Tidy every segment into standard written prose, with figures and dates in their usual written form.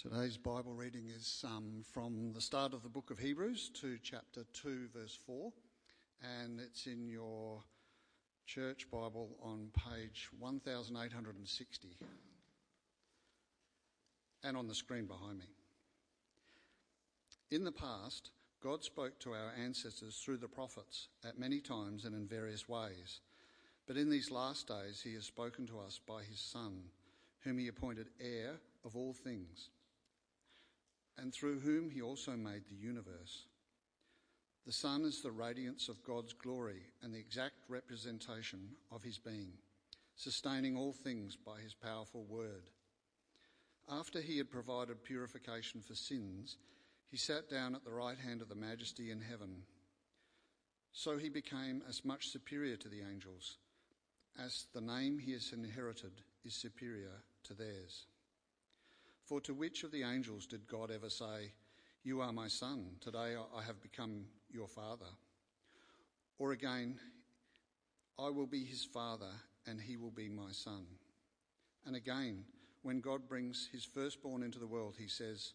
Today's Bible reading is from the start of the book of Hebrews to chapter 2, verse 4, and it's in your church Bible on page 1860 and on the screen behind me. In the past, God spoke to our ancestors through the prophets at many times and in various ways. But in these last days he has spoken to us by his Son, whom he appointed heir of all things, and through whom he also made the universe. The Son is the radiance of God's glory and the exact representation of his being, sustaining all things by his powerful word. After he had provided purification for sins, he sat down at the right hand of the Majesty in heaven. So he became as much superior to the angels as the name he has inherited is superior to theirs. For to which of the angels did God ever say, "You are my son, today I have become your father"? Or again, "I will be his father and he will be my son"? And again, when God brings his firstborn into the world, he says,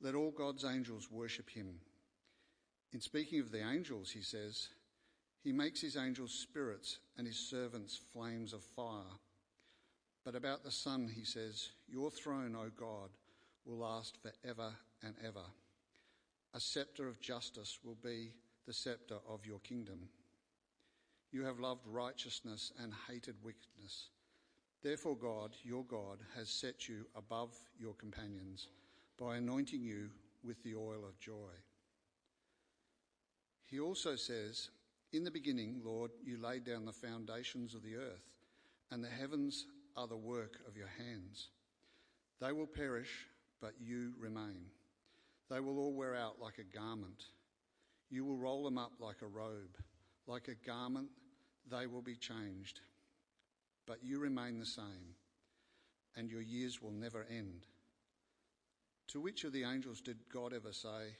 "Let all God's angels worship him." In speaking of the angels, he says, "He makes his angels spirits and his servants flames of fire." But about the Son, he says, "Your throne, O God, will last forever and ever. A scepter of justice will be the scepter of your kingdom. You have loved righteousness and hated wickedness. Therefore God, your God, has set you above your companions by anointing you with the oil of joy." He also says, "In the beginning, Lord, you laid down the foundations of the earth, and the heavens are the work of your hands. They will perish, but you remain. They will all wear out like a garment. You will roll them up like a robe. Like a garment, they will be changed. But you remain the same, and your years will never end." To which of the angels did God ever say,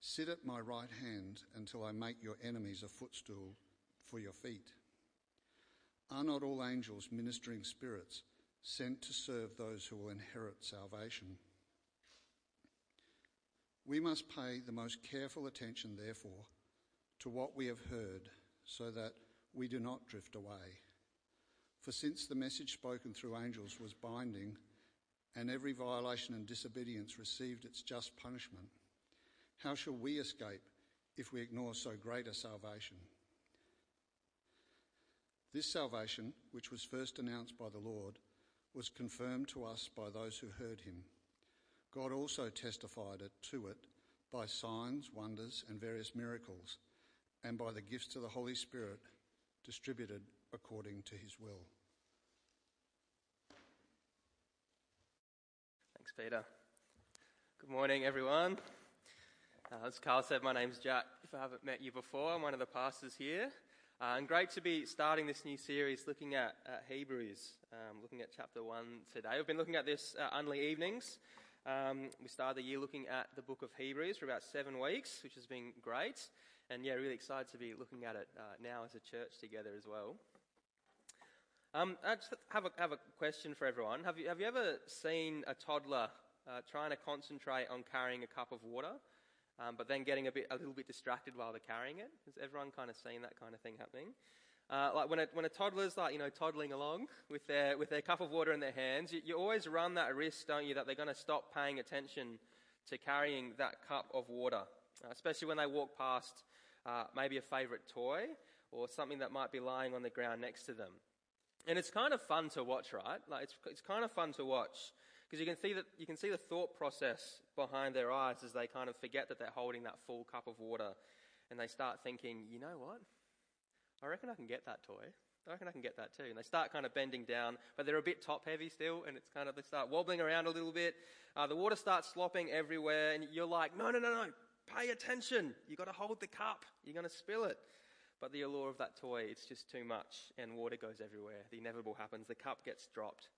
"Sit at my right hand until I make your enemies a footstool for your feet"? Are not all angels ministering spirits sent to serve those who will inherit salvation? We must pay the most careful attention, therefore, to what we have heard, so that we do not drift away. For since the message spoken through angels was binding, and every violation and disobedience received its just punishment, how shall we escape if we ignore so great a salvation? This salvation, which was first announced by the Lord, was confirmed to us by those who heard him. God also testified to it by signs, wonders, and various miracles, and by the gifts of the Holy Spirit distributed according to his will. Thanks, Peter. Good morning, everyone. As Carl said, my name's Jack. If I haven't met you before, I'm one of the pastors here. And great to be starting this new series looking at Hebrews, looking at chapter 1 today. We've been looking at this Unley evenings. We started the year looking at the book of Hebrews for about 7 weeks, which has been great. And yeah, really excited to be looking at it now as a church together as well. I just have a question for everyone. Have you ever seen a toddler trying to concentrate on carrying a cup of water? But then getting a little bit distracted while they're carrying it? Has everyone kind of seen that kind of thing happening? Like when a toddler's toddling along with their cup of water in their hands, you always run that risk, don't you, that they're going to stop paying attention to carrying that cup of water, especially when they walk past maybe a favourite toy or something that might be lying on the ground next to them. And it's kind of fun to watch, right? Like it's kind of fun to watch. Because you can see the thought process behind their eyes as they kind of forget that they're holding that full cup of water, and they start thinking, you know what? I reckon I can get that toy. I reckon I can get that too. And they start kind of bending down, but they're a bit top heavy still, and it's kind of, they start wobbling around a little bit. The water starts slopping everywhere, and you're like, no, pay attention. You got to hold the cup. You're going to spill it. But the allure of that toy, it's just too much, and water goes everywhere. The inevitable happens. The cup gets dropped.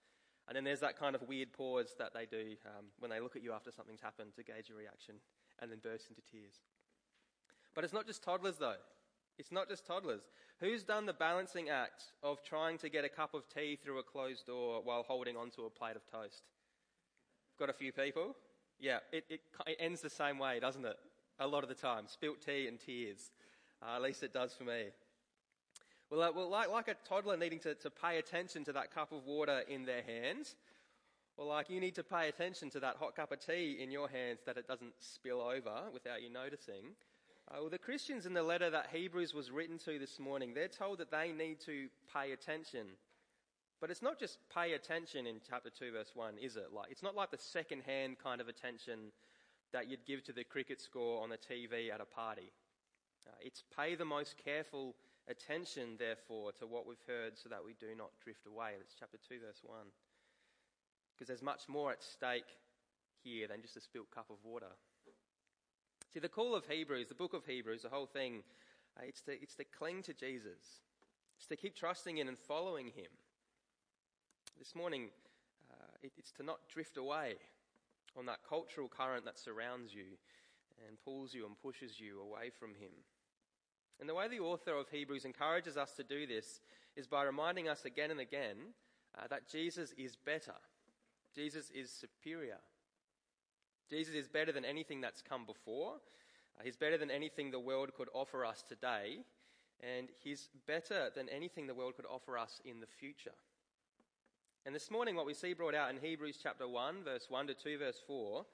And then there's that kind of weird pause that they do when they look at you after something's happened to gauge your reaction and then burst into tears. But it's not just toddlers, though. It's not just toddlers. Who's done the balancing act of trying to get a cup of tea through a closed door while holding onto a plate of toast? Got a few people? Yeah, it ends the same way, doesn't it? A lot of the time, spilt tea and tears. At least it does for me. Well, like a toddler needing to pay attention to that cup of water in their hands, or like you need to pay attention to that hot cup of tea in your hands that it doesn't spill over without you noticing. Well, the Christians in the letter that Hebrews was written to this morning, they're told that they need to pay attention. But it's not just pay attention in chapter 2 verse 1, is it? Like, it's not like the second-hand kind of attention that you'd give to the cricket score on the TV at a party. It's pay the most careful attention, therefore, to what we've heard so that we do not drift away. That's chapter 2 verse 1. Because there's much more at stake here than just a spilt cup of water. See, the call of Hebrews, the book of Hebrews, the whole thing, it's to cling to Jesus. It's to keep trusting in and following him. This morning, it's to not drift away on that cultural current that surrounds you and pulls you and pushes you away from him. And the way the author of Hebrews encourages us to do this is by reminding us again and again that Jesus is better. Jesus is superior. Jesus is better than anything that's come before. He's better than anything the world could offer us today. And he's better than anything the world could offer us in the future. And this morning what we see brought out in Hebrews chapter 1, verse 1 to 2, verse 4,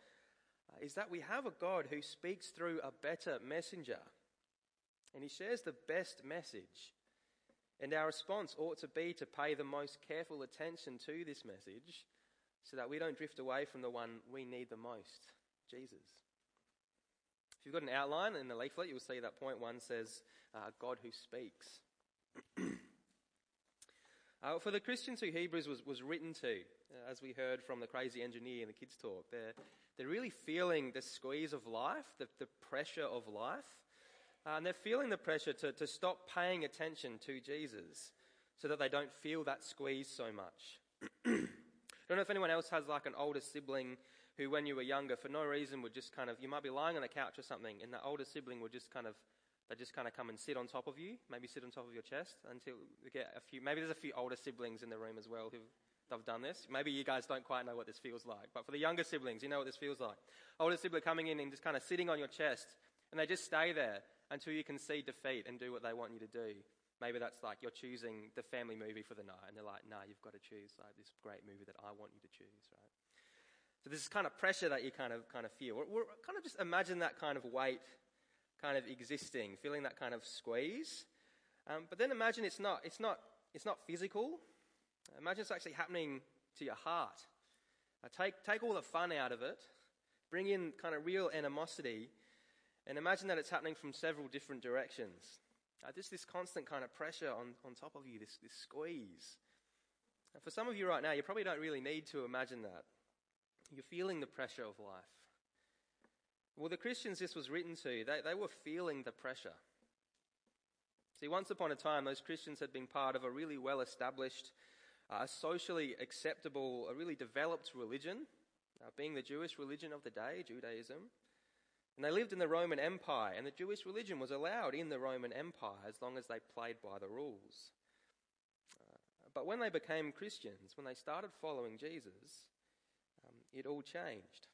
is that we have a God who speaks through a better messenger. And he shares the best message. And our response ought to be to pay the most careful attention to this message so that we don't drift away from the one we need the most, Jesus. If you've got an outline in the leaflet, you'll see that point 1 says, God who speaks. For the Christians who Hebrews was written to, as we heard from the crazy engineer in the kids' talk, they're really feeling the squeeze of life, the pressure of life, and they're feeling the pressure to stop paying attention to Jesus so that they don't feel that squeeze so much. I don't know if anyone else has like an older sibling who, when you were younger, for no reason would just kind of, you might be lying on a couch or something, and the older sibling would just kind of, they just kind of come and sit on top of you, maybe sit on top of your chest until we get a few, maybe there's a few older siblings in the room as well who have done this. Maybe you guys don't quite know what this feels like, but for the younger siblings, you know what this feels like. Older sibling coming in and just kind of sitting on your chest, and they just stay there until you can see defeat and do what they want you to do. Maybe that's like you're choosing the family movie for the night, and they're like, nah, you've got to choose like this great movie that I want you to choose, right? So this is kind of pressure that you kind of feel. We're kind of just imagine that kind of weight kind of existing, feeling that kind of squeeze. But then imagine it's not physical. Imagine it's actually happening to your heart. Take all the fun out of it, bring in kind of real animosity, and imagine that it's happening from several different directions. Just this constant kind of pressure on top of you, this squeeze. And for some of you right now, you probably don't really need to imagine that. You're feeling the pressure of life. Well, the Christians this was written to, they were feeling the pressure. See, once upon a time, those Christians had been part of a really well-established, socially acceptable, a really developed religion, being the Jewish religion of the day, Judaism. And they lived in the Roman Empire, and the Jewish religion was allowed in the Roman Empire as long as they played by the rules. But when they became Christians, when they started following Jesus, it all changed.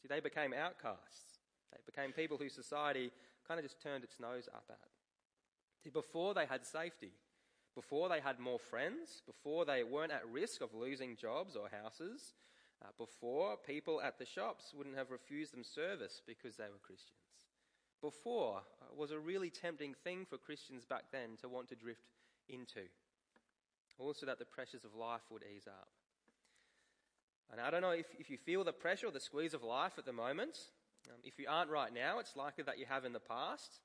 See, they became outcasts. They became people whose society kind of just turned its nose up at. See, before they had safety, before they had more friends, before they weren't at risk of losing jobs or houses, before people at the shops wouldn't have refused them service because they were Christians. Before was a really tempting thing for Christians back then to want to drift into. Also that the pressures of life would ease up. And I don't know if you feel the pressure or the squeeze of life at the moment. If you aren't right now, it's likely that you have in the past.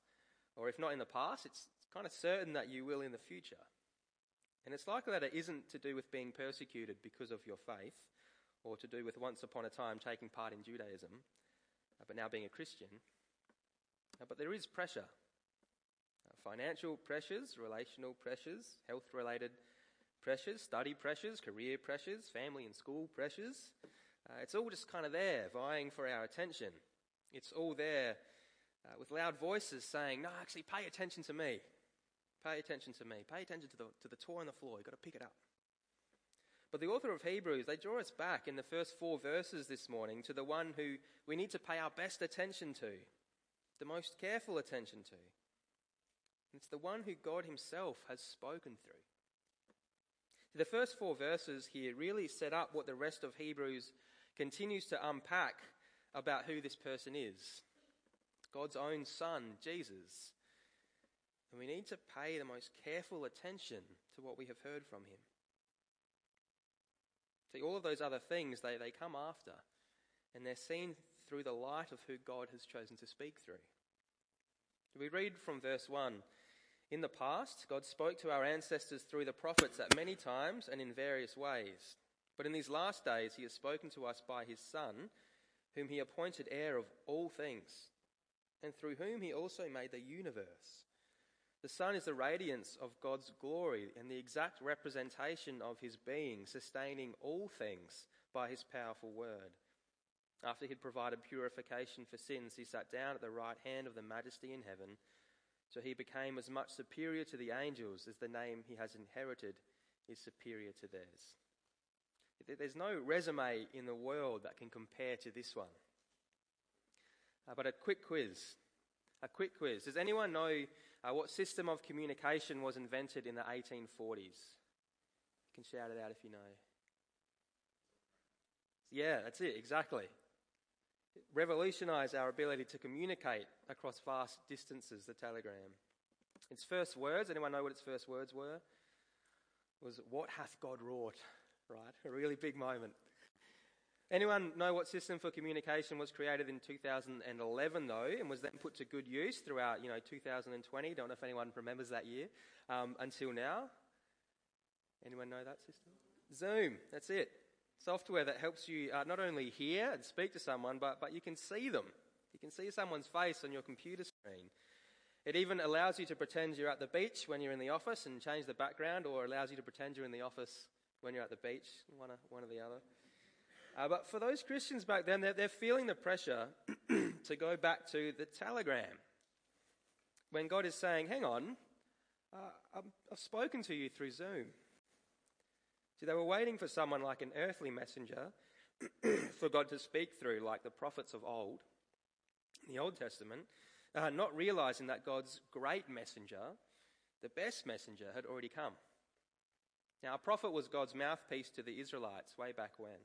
Or if not in the past, it's kind of certain that you will in the future. And it's likely that it isn't to do with being persecuted because of your faith, or to do with once upon a time taking part in Judaism, but now being a Christian. But there is pressure. Financial pressures, relational pressures, health-related pressures, study pressures, career pressures, family and school pressures. It's all just kind of there, vying for our attention. It's all there with loud voices saying, no, actually pay attention to me. Pay attention to me. Pay attention to the toy on the floor. You've got to pick it up. But the author of Hebrews, they draw us back in the first 4 verses this morning to the one who we need to pay our best attention to, the most careful attention to. It's the one who God himself has spoken through. The first 4 verses here really set up what the rest of Hebrews continues to unpack about who this person is. God's own son, Jesus. And we need to pay the most careful attention to what we have heard from him. See, all of those other things, they come after, and they're seen through the light of who God has chosen to speak through. We read from verse 1. In the past, God spoke to our ancestors through the prophets at many times and in various ways. But in these last days, he has spoken to us by his Son, whom he appointed heir of all things, and through whom he also made the universe. The Son is the radiance of God's glory and the exact representation of his being, sustaining all things by his powerful word. After he'd provided purification for sins, he sat down at the right hand of the Majesty in heaven, so he became as much superior to the angels as the name he has inherited is superior to theirs. There's no resume in the world that can compare to this one. But a quick quiz. Does anyone know what system of communication was invented in the 1840s? You can shout it out if you know. Yeah, that's it, exactly. It revolutionised our ability to communicate across vast distances, the telegram. Its first words, anyone know what its first words were? Was, "What hath God wrought?" Right, a really big moment. Anyone know what system for communication was created in 2011, though, and was then put to good use throughout, 2020? Don't know if anyone remembers that year until now. Anyone know that system? Zoom, that's it. Software that helps you not only hear and speak to someone, but you can see them. You can see someone's face on your computer screen. It even allows you to pretend you're at the beach when you're in the office and change the background, or allows you to pretend you're in the office when you're at the beach, one or the other. But for those Christians back then, they're feeling the pressure to go back to the telegram. When God is saying, hang on, I've spoken to you through Zoom. See, they were waiting for someone like an earthly messenger for God to speak through, like the prophets of old, in the Old Testament, not realizing that God's great messenger, the best messenger, had already come. Now, a prophet was God's mouthpiece to the Israelites way back when.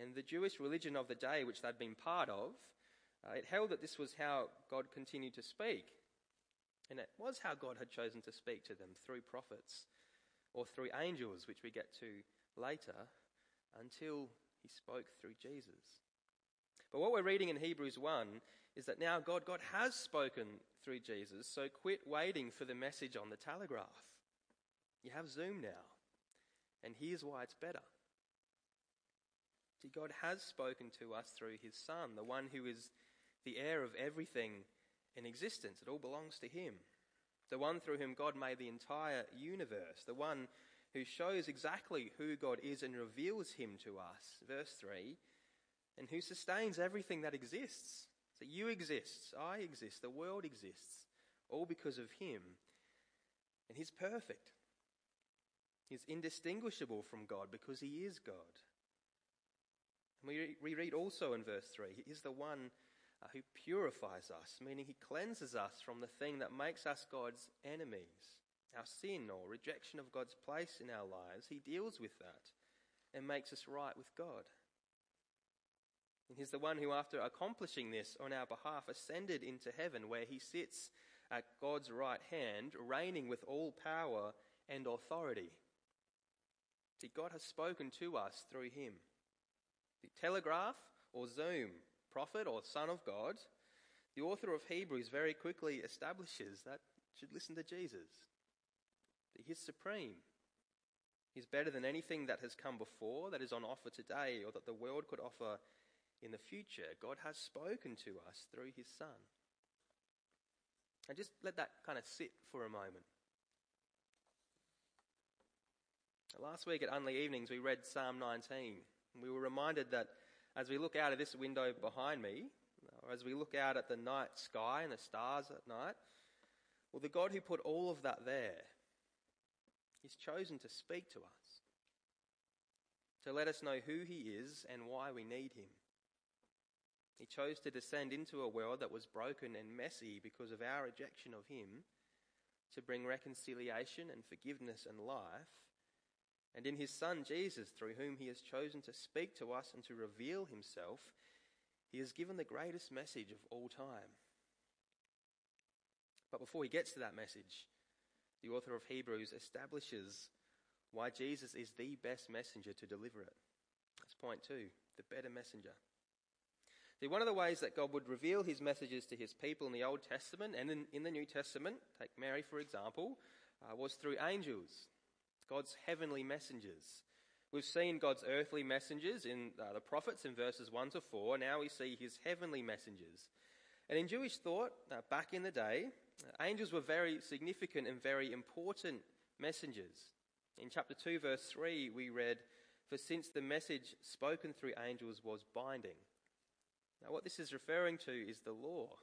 And the Jewish religion of the day, which they'd been part of, it held that this was how God continued to speak. And it was how God had chosen to speak to them, through prophets or through angels, which we get to later, until he spoke through Jesus. But what we're reading in Hebrews 1 is that now God has spoken through Jesus, so quit waiting for the message on the telegraph. You have Zoom now, and here's why it's better. See, God has spoken to us through his Son, the one who is the heir of everything in existence. It all belongs to him. The one through whom God made the entire universe. The one who shows exactly who God is and reveals him to us. Verse 3. And who sustains everything that exists. So you exist, I exist, the world exists. All because of him. And he's perfect. He's indistinguishable from God because he is God. And we read also in verse 3, he is the one who purifies us, meaning he cleanses us from the thing that makes us God's enemies. Our sin or rejection of God's place in our lives, he deals with that and makes us right with God. And he's the one who, after accomplishing this on our behalf, ascended into heaven, where he sits at God's right hand, reigning with all power and authority. See, God has spoken to us through him. The telegraph or Zoom, prophet or son of God, the author of Hebrews very quickly establishes that you should listen to Jesus. He's supreme. He's better than anything that has come before, that is on offer today, or that the world could offer in the future. God has spoken to us through his Son. And just let that kind of sit for a moment. Last week at Unley Evenings, we read Psalm 19. And we were reminded that as we look out of this window behind me, or as we look out at the night sky and the stars at night, well, the God who put all of that there, he's chosen to speak to us. to let us know who he is and why we need him. He chose to descend into a world that was broken and messy because of our rejection of him, to bring reconciliation and forgiveness and life, and in his Son Jesus, through whom he has chosen to speak to us and to reveal himself, he has given the greatest message of all time. But before he gets to that message, the author of Hebrews establishes why Jesus is the best messenger to deliver it. That's point two, the better messenger. See, one of the ways that God would reveal his messages to his people in the Old Testament and in the New Testament, take Mary for example, was through angels, God's heavenly messengers. We've seen God's earthly messengers in the prophets in verses 1 to 4. Now we see his heavenly messengers. And in Jewish thought, back in the day, angels were very significant and very important messengers. In chapter 2, verse 3, we read, "For since the message spoken through angels was binding." Now what this is referring to is the law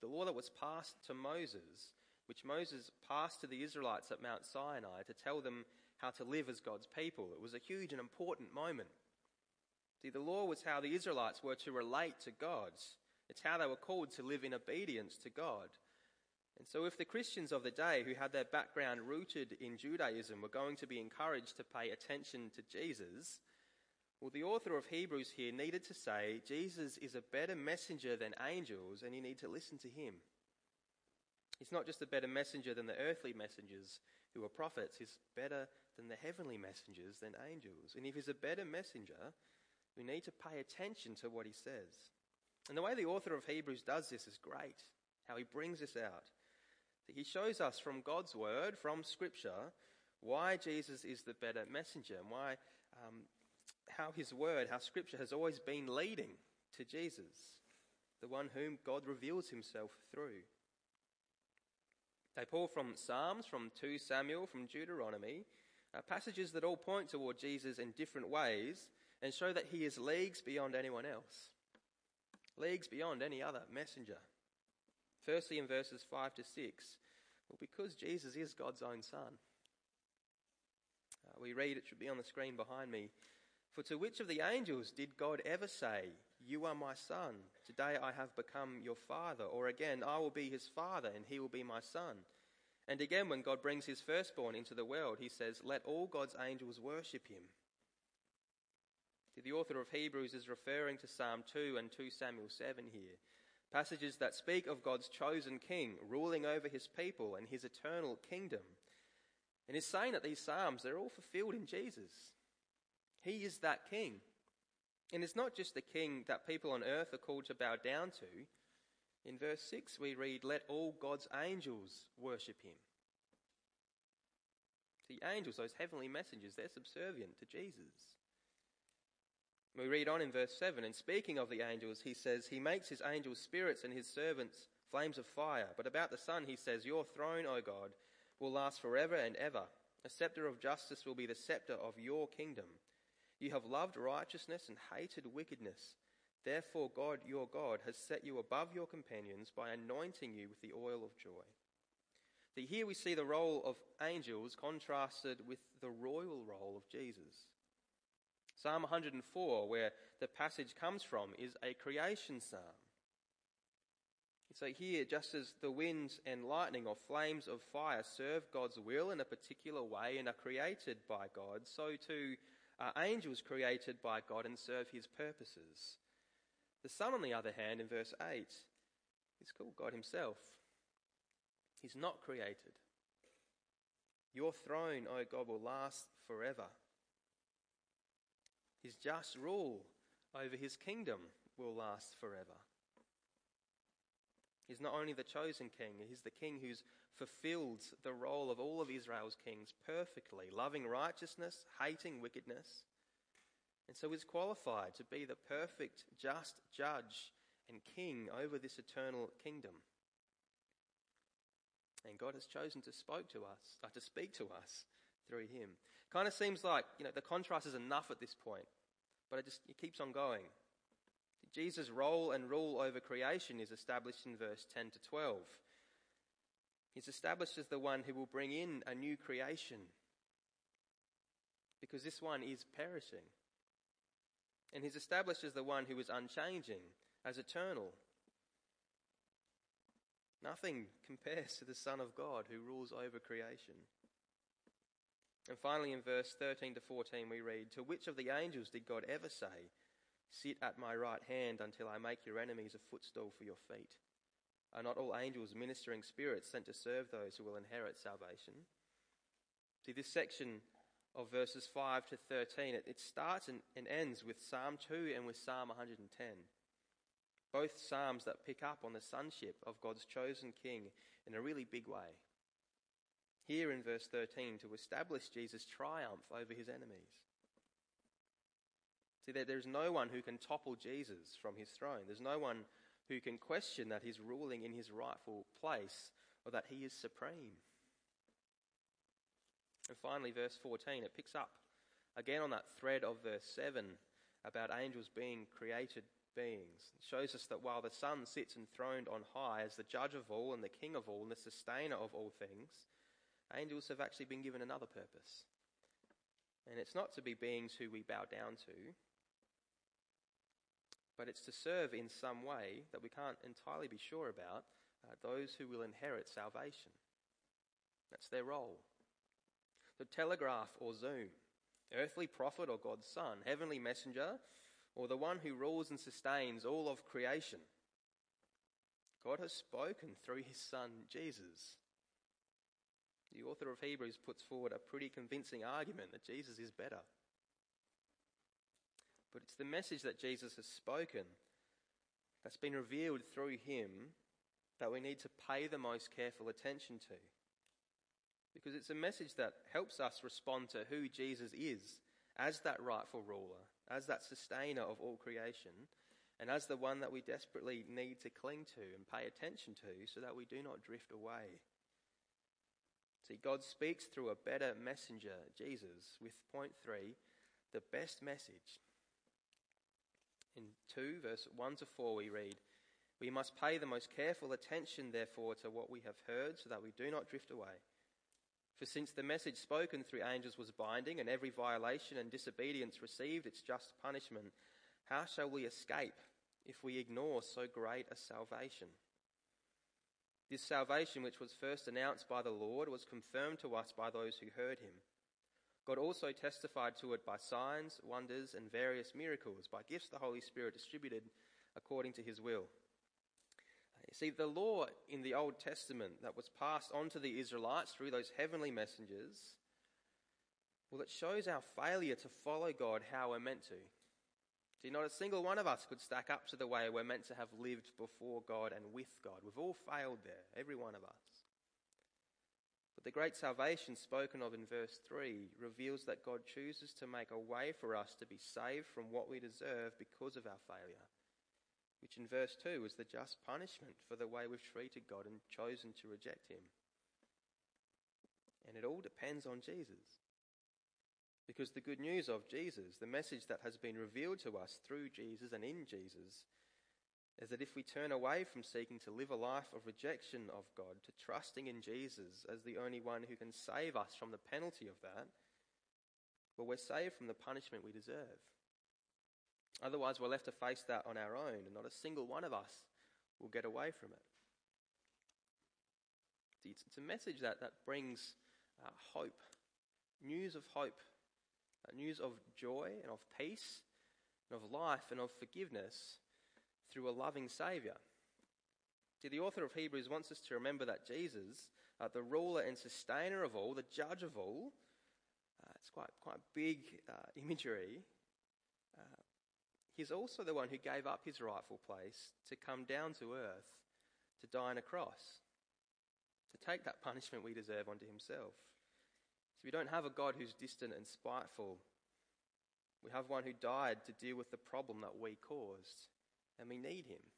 that was passed to Moses, which Moses passed to the Israelites at Mount Sinai to tell them how to live as God's people. It was a huge and important moment. See, the law was how the Israelites were to relate to God. It's how they were called to live in obedience to God. And so if the Christians of the day who had their background rooted in Judaism were going to be encouraged to pay attention to Jesus, well, the author of Hebrews here needed to say, Jesus is a better messenger than angels, and you need to listen to him. He's not just a better messenger than the earthly messengers who were prophets. He's better than the heavenly messengers than angels. And if he's a better messenger, we need to pay attention to what he says. And the way the author of Hebrews does this is great, how he brings this out. He shows us from God's word, from Scripture, why Jesus is the better messenger and why, how his word, how Scripture has always been leading to Jesus, the one whom God reveals himself through. They pull from Psalms, from 2 Samuel, from Deuteronomy, passages that all point toward Jesus in different ways and show that he is leagues beyond anyone else, leagues beyond any other messenger. Firstly, in verses 5 to 6, well, because Jesus is God's own Son. We read, it should be on the screen behind me, "For to which of the angels did God ever say, 'You are my son, today I have become your father'? Or again, 'I will be his father and he will be my son'? And again, when God brings his firstborn into the world, he says, 'Let all God's angels worship him.'" The author of Hebrews is referring to Psalm 2 and 2 Samuel 7 here, passages that speak of God's chosen king ruling over his people and his eternal kingdom. And he's saying that these psalms, they're all fulfilled in Jesus. He is that king. And it's not just the king that people on earth are called to bow down to. In verse 6 we read, "Let all God's angels worship him." The angels, those heavenly messengers, they're subservient to Jesus. We read on in verse 7, and speaking of the angels, he says, "He makes his angels spirits and his servants flames of fire." But about the Son he says, "Your throne, O God, will last forever and ever. A scepter of justice will be the scepter of your kingdom. You have loved righteousness and hated wickedness. Therefore God, your God, has set you above your companions by anointing you with the oil of joy." Here we see the role of angels contrasted with the royal role of Jesus. Psalm 104, where the passage comes from, is a creation psalm. So here, just as the winds and lightning or flames of fire serve God's will in a particular way and are created by God, so too are angels created by God and serve his purposes. The Son, on the other hand, in verse 8, is called God himself. He's not created. "Your throne, O God, will last forever." His just rule over his kingdom will last forever. He's not only the chosen king, he's the king who's fulfilled the role of all of Israel's kings perfectly, loving righteousness, hating wickedness, and so is qualified to be the perfect, just judge and king over this eternal kingdom. And God has chosen to speak to us through him. Kind of seems like, the contrast is enough at this point, but it keeps on going. Jesus' role and rule over creation is established in verse 10 to 12. He's established as the one who will bring in a new creation. because this one is perishing. And he's established as the one who is unchanging, as eternal. Nothing compares to the Son of God who rules over creation. And finally, in verse 13 to 14, we read, "To which of the angels did God ever say, 'Sit at my right hand until I make your enemies a footstool for your feet'? Are not all angels ministering spirits sent to serve those who will inherit salvation?" See, this section of verses 5 to 13, it starts and ends with Psalm 2 and with Psalm 110. Both psalms that pick up on the sonship of God's chosen king in a really big way. Here in verse 13, to establish Jesus' triumph over his enemies. See, there is no one who can topple Jesus from his throne. There's no one who can question that he's ruling in his rightful place or that he is supreme. And finally, verse 14, it picks up again on that thread of verse 7 about angels being created beings. It shows us that while the Son sits enthroned on high as the judge of all and the king of all and the sustainer of all things, angels have actually been given another purpose. And it's not to be beings who we bow down to, but it's to serve in some way that we can't entirely be sure about those who will inherit salvation. That's their role. The telegraph or Zoom, earthly prophet or God's son, heavenly messenger, or the one who rules and sustains all of creation. God has spoken through his son, Jesus. The author of Hebrews puts forward a pretty convincing argument that Jesus is better. But it's the message that Jesus has spoken, that's been revealed through him, that we need to pay the most careful attention to. Because it's a message that helps us respond to who Jesus is as that rightful ruler, as that sustainer of all creation, and as the one that we desperately need to cling to and pay attention to so that we do not drift away. See, God speaks through a better messenger, Jesus, with point 3, the best message. In 2, verse 1 to 4, we read, "We must pay the most careful attention, therefore, to what we have heard so that we do not drift away. For since the message spoken through angels was binding, and every violation and disobedience received its just punishment, how shall we escape if we ignore so great a salvation? This salvation, which was first announced by the Lord, was confirmed to us by those who heard him. God also testified to it by signs, wonders, and various miracles, by gifts the Holy Spirit distributed according to his will." See, the law in the Old Testament that was passed on to the Israelites through those heavenly messengers, well, it shows our failure to follow God how we're meant to. See, not a single one of us could stack up to the way we're meant to have lived before God and with God. We've all failed there, every one of us. But the great salvation spoken of in verse 3 reveals that God chooses to make a way for us to be saved from what we deserve because of our failure, which in verse 2 is the just punishment for the way we've treated God and chosen to reject him. And it all depends on Jesus. Because the good news of Jesus, the message that has been revealed to us through Jesus and in Jesus, is that if we turn away from seeking to live a life of rejection of God, to trusting in Jesus as the only one who can save us from the penalty of that, well, we're saved from the punishment we deserve. Otherwise, we're left to face that on our own, and not a single one of us will get away from it. It's a message that brings hope, news of joy and of peace and of life and of forgiveness through a loving Saviour. See, the author of Hebrews wants us to remember that Jesus, the ruler and sustainer of all, the judge of all, it's quite big imagery. He's also the one who gave up his rightful place to come down to earth, to die on a cross, to take that punishment we deserve onto himself. So we don't have a God who's distant and spiteful. We have one who died to deal with the problem that we caused, and we need him,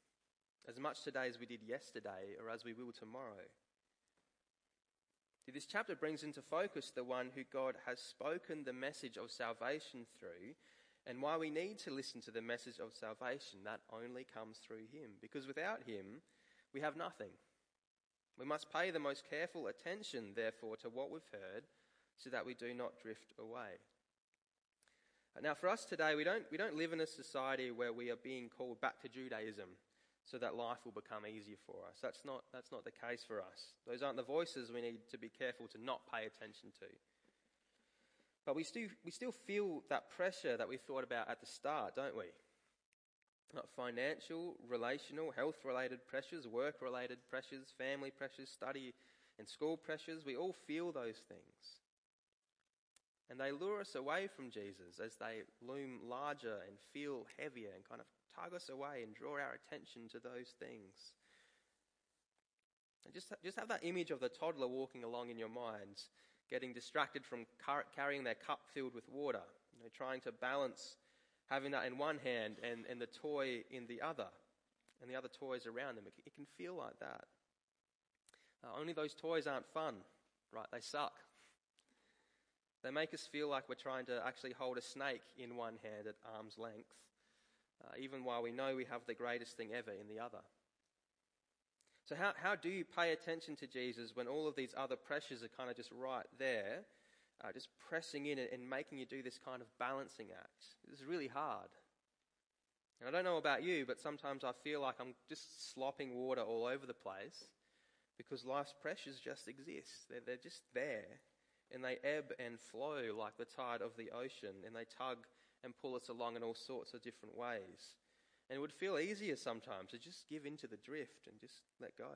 as much today as we did yesterday or as we will tomorrow. See, this chapter brings into focus the one who God has spoken the message of salvation through, and why we need to listen to the message of salvation that only comes through him. Because without him, we have nothing. We must pay the most careful attention, therefore, to what we've heard so that we do not drift away. Now, for us today, we don't live in a society where we are being called back to Judaism so that life will become easier for us. That's not the case for us. Those aren't the voices we need to be careful to not pay attention to. But we still feel that pressure that we thought about at the start, don't we? Not financial, relational, health-related pressures, work-related pressures, family pressures, study and school pressures. We all feel those things. And they lure us away from Jesus as they loom larger and feel heavier and kind of tug us away and draw our attention to those things. And just have that image of the toddler walking along in your mind, getting distracted from carrying their cup filled with water, trying to balance having that in one hand and the toy in the other, and the other toys around them. It can feel like that. Only those toys aren't fun, right? They suck. They make us feel like we're trying to actually hold a snake in one hand at arm's length, even while we know we have the greatest thing ever in the other. So how do you pay attention to Jesus when all of these other pressures are kind of just right there, just pressing in and making you do this kind of balancing act? It's really hard. And I don't know about you, but sometimes I feel like I'm just slopping water all over the place because life's pressures just exist. They're just there, and they ebb and flow like the tide of the ocean, and they tug and pull us along in all sorts of different ways. And it would feel easier sometimes to just give in to the drift and just let go.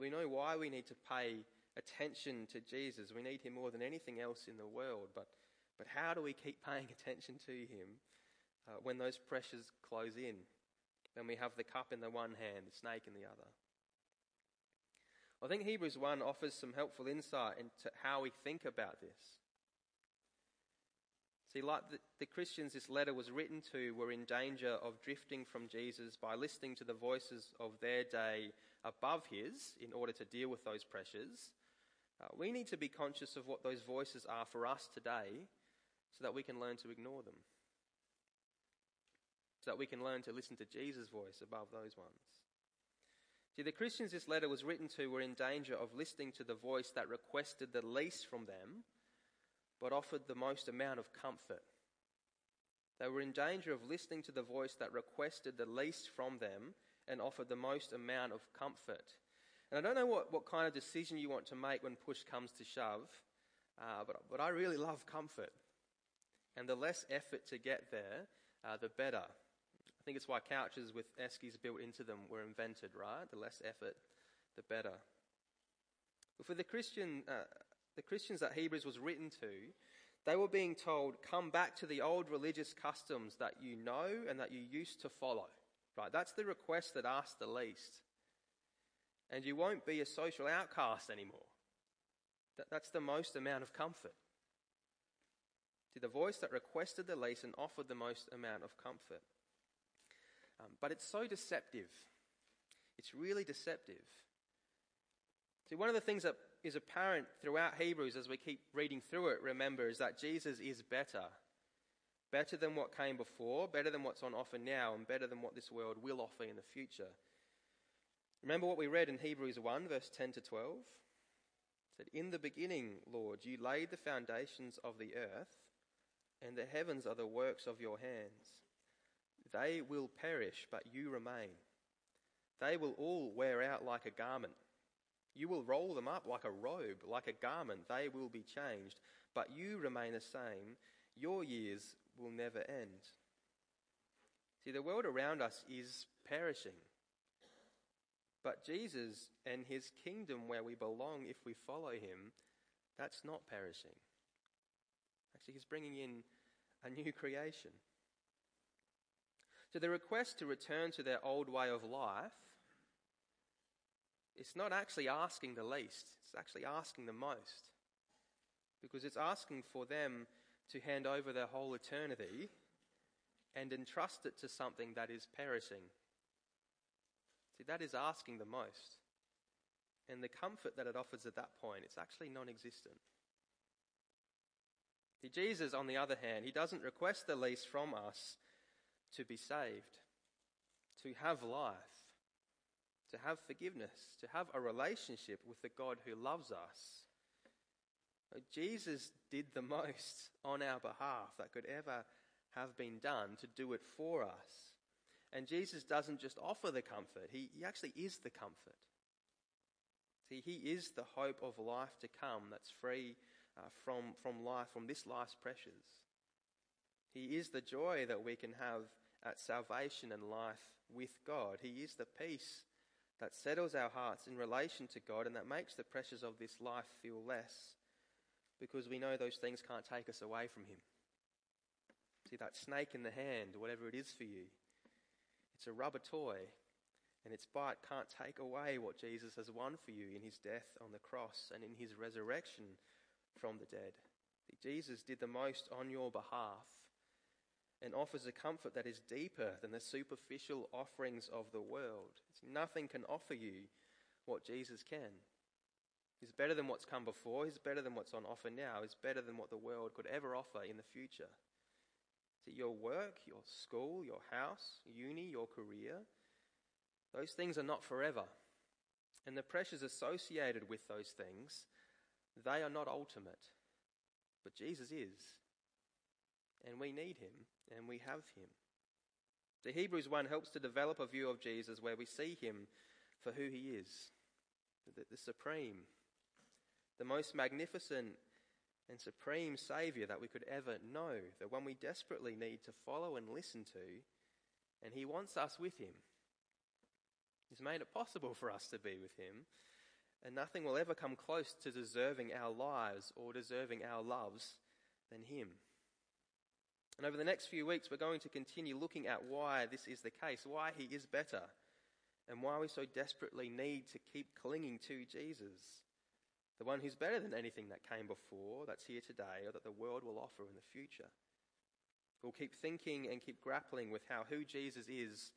We know why we need to pay attention to Jesus. We need him more than anything else in the world. But how do we keep paying attention to him when those pressures close in? When we have the cup in the one hand, the snake in the other. I think Hebrews 1 offers some helpful insight into how we think about this. See, like the Christians this letter was written to were in danger of drifting from Jesus by listening to the voices of their day above his in order to deal with those pressures. We need to be conscious of what those voices are for us today so that we can learn to ignore them. So that we can learn to listen to Jesus' voice above those ones. See, the Christians this letter was written to were in danger of listening to the voice that requested the least from them, but offered the most amount of comfort. They were in danger of listening to the voice that requested the least from them and offered the most amount of comfort. And I don't know what kind of decision you want to make when push comes to shove, but I really love comfort. And the less effort to get there, the better. I think it's why couches with Eskies built into them were invented, right? The less effort, the better. But for the Christians that Hebrews was written to, they were being told, come back to the old religious customs that you know and that you used to follow. Right? That's the request that asks the least. And you won't be a social outcast anymore. That's the most amount of comfort. To the voice that requested the least and offered the most amount of comfort. But it's so deceptive. It's really deceptive. See, one of the things that is apparent throughout Hebrews as we keep reading through it, remember, is that Jesus is better. Better than what came before, better than what's on offer now, and better than what this world will offer in the future. Remember what we read in Hebrews 1, verse 10 to 12? It said, in the beginning, Lord, you laid the foundations of the earth, and the heavens are the works of your hands. They will perish, but you remain. They will all wear out like a garment. You will roll them up like a robe, like a garment. They will be changed, but you remain the same. Your years will never end. See, the world around us is perishing. But Jesus and his kingdom where we belong if we follow him, that's not perishing. Actually, he's bringing in a new creation. So the request to return to their old way of life, it's not actually asking the least, it's actually asking the most. Because it's asking for them to hand over their whole eternity and entrust it to something that is perishing. See, that is asking the most. And the comfort that it offers at that point, it's actually non-existent. See, Jesus, on the other hand, he doesn't request the least from us to be saved, to have life, to have forgiveness, to have a relationship with the God who loves us. Jesus did the most on our behalf that could ever have been done to do it for us. And Jesus doesn't just offer the comfort, he actually is the comfort. See, he is the hope of life to come that's free from life, from this life's pressures. He is the joy that we can have at salvation and life with God. He is the peace that settles our hearts in relation to God and that makes the pressures of this life feel less, because we know those things can't take us away from him. See, that snake in the hand, whatever it is for you, it's a rubber toy, and its bite can't take away what Jesus has won for you in his death on the cross and in his resurrection from the dead. See, Jesus did the most on your behalf and offers a comfort that is deeper than the superficial offerings of the world. See, nothing can offer you what Jesus can. He's better than what's come before. He's better than what's on offer now. He's better than what the world could ever offer in the future. See, your work, your school, your house, uni, your career, those things are not forever. And the pressures associated with those things, they are not ultimate. But Jesus is. And we need him, and we have him. The Hebrews 1 helps to develop a view of Jesus where we see him for who he is, the supreme, the most magnificent and supreme Saviour that we could ever know, the one we desperately need to follow and listen to, and he wants us with him. He's made it possible for us to be with him, and nothing will ever come close to deserving our lives or deserving our loves than him. And over the next few weeks, we're going to continue looking at why this is the case, why he is better, and why we so desperately need to keep clinging to Jesus, the one who's better than anything that came before, that's here today, or that the world will offer in the future. We'll keep thinking and keep grappling with how who Jesus is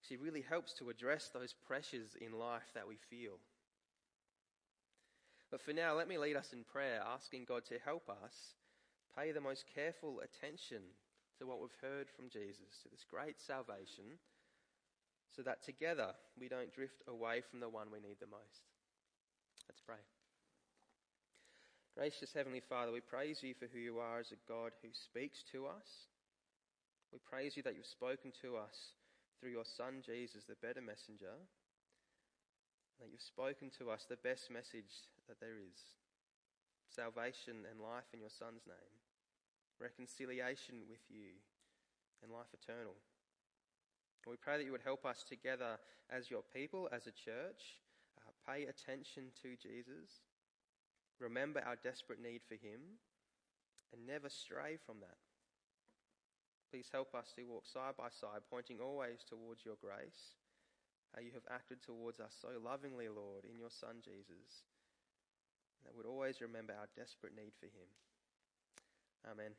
actually really helps to address those pressures in life that we feel. But for now, let me lead us in prayer, asking God to help us pay the most careful attention to what we've heard from Jesus, to this great salvation, so that together we don't drift away from the one we need the most. Let's pray. Gracious Heavenly Father, we praise you for who you are as a God who speaks to us. We praise you that you've spoken to us through your Son Jesus, the better messenger, that you've spoken to us the best message that there is. Salvation and life in your Son's name, reconciliation with you, and life eternal. And we pray that you would help us together as your people, as a church, pay attention to Jesus, remember our desperate need for him, and never stray from that. Please help us to walk side by side, pointing always towards your grace, how you have acted towards us so lovingly, Lord, in your Son Jesus, that would always remember our desperate need for him. Amen.